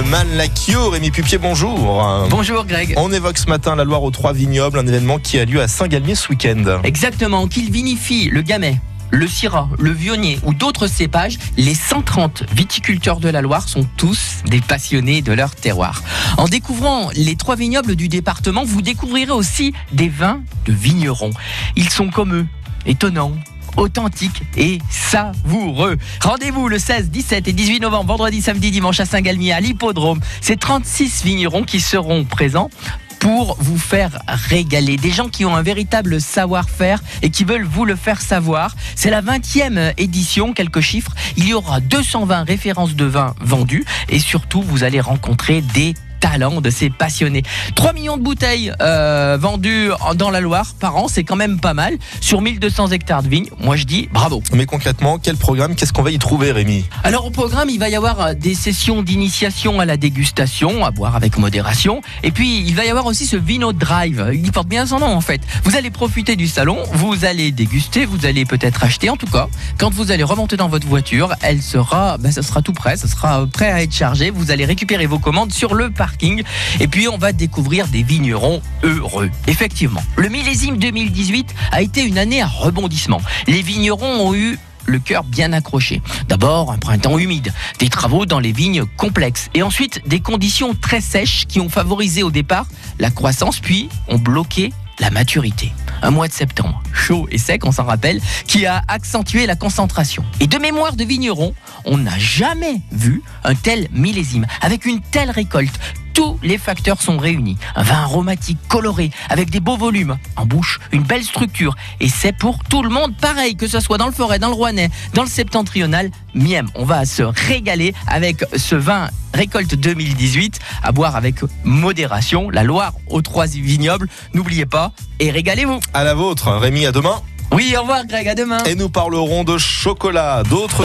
Manlachio. Rémi Pupier, bonjour. Bonjour Greg. On évoque ce matin la Loire aux Trois Vignobles, un événement qui a lieu à Saint-Galmier ce week-end. Exactement, qu'il vinifie le Gamay, le Syrah, le Vionnier ou d'autres cépages, les 130 viticulteurs de la Loire sont tous des passionnés de leur terroir. En découvrant les trois vignobles du département, vous découvrirez aussi des vins de vignerons. Ils sont comme eux, étonnants, authentiques et savoureux. Rendez-vous le 16, 17 et 18 novembre, vendredi, samedi, dimanche à Saint-Galmier, à l'hippodrome. C'est 36 vignerons qui seront présents pour vous faire régaler. Des gens qui ont un véritable savoir-faire et qui veulent vous le faire savoir. C'est la 20e édition, quelques chiffres. Il y aura 220 références de vins vendues et surtout, vous allez rencontrer des talents de ces passionnés. 3 millions de bouteilles vendues dans la Loire par an, c'est quand même pas mal. Sur 1200 hectares de vignes, moi je dis bravo. Mais concrètement, quel programme, qu'est-ce qu'on va y trouver, Rémi? Alors au programme, il va y avoir des sessions d'initiation à la dégustation, à boire avec modération. Et puis, il va y avoir aussi ce Vino Drive. Il porte bien son nom en fait. Vous allez profiter du salon, vous allez déguster, vous allez peut-être acheter. En tout cas, quand vous allez remonter dans votre voiture, elle sera, ça sera tout prêt, ça sera prêt à être chargé. Vous allez récupérer vos commandes sur le parc. Et puis on va découvrir des vignerons heureux. Effectivement, le millésime 2018 a été une année à rebondissement. Les vignerons ont eu le cœur bien accroché. D'abord, un printemps humide, des travaux dans les vignes complexes et ensuite des conditions très sèches qui ont favorisé au départ la croissance puis ont bloqué la maturité. Un mois de septembre, chaud et sec, on s'en rappelle, qui a accentué la concentration. Et de mémoire de vigneron, on n'a jamais vu un tel millésime, avec une telle récolte. Tous les facteurs sont réunis. Un vin aromatique, coloré, avec des beaux volumes, en bouche, une belle structure. Et c'est pour tout le monde pareil, que ce soit dans le Forez, dans le Rouennais, dans le septentrional, Mième. On va se régaler avec ce vin récolte 2018, à boire avec modération. La Loire aux Trois Vignobles, n'oubliez pas, et régalez-vous. À la vôtre, Rémi, à demain. Oui, au revoir Greg, à demain. Et nous parlerons de chocolat, d'autres...